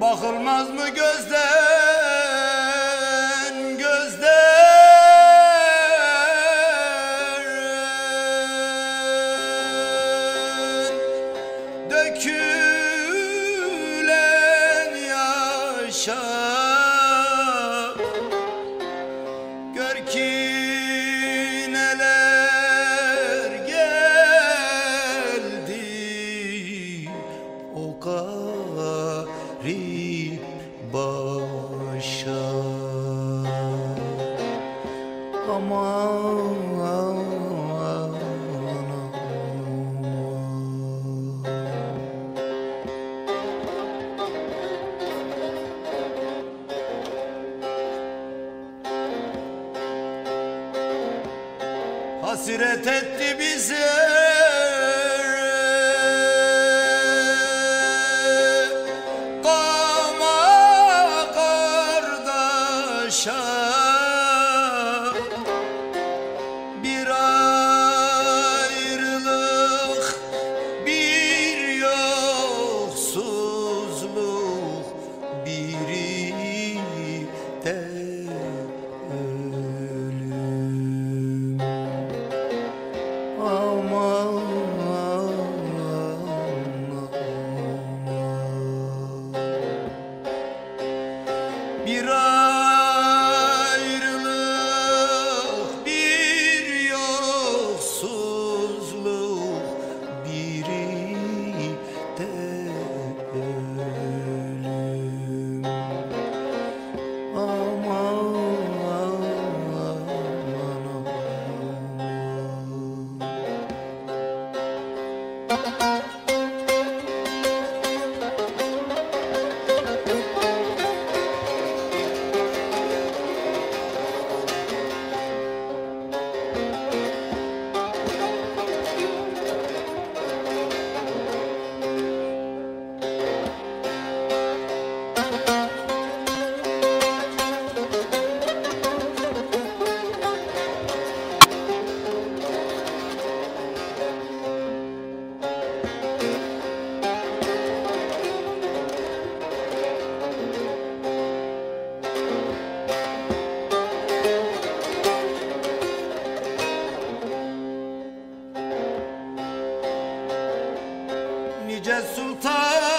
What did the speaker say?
Bakılmaz mı gözden gözden dökülen yaşa, gör ki neler geldi o başa. Aman aman aman. Hasret etti bize bir ayrılık, bir yoksuzluk, biri de ölüm. Aman aman aman. Bir nice sultan.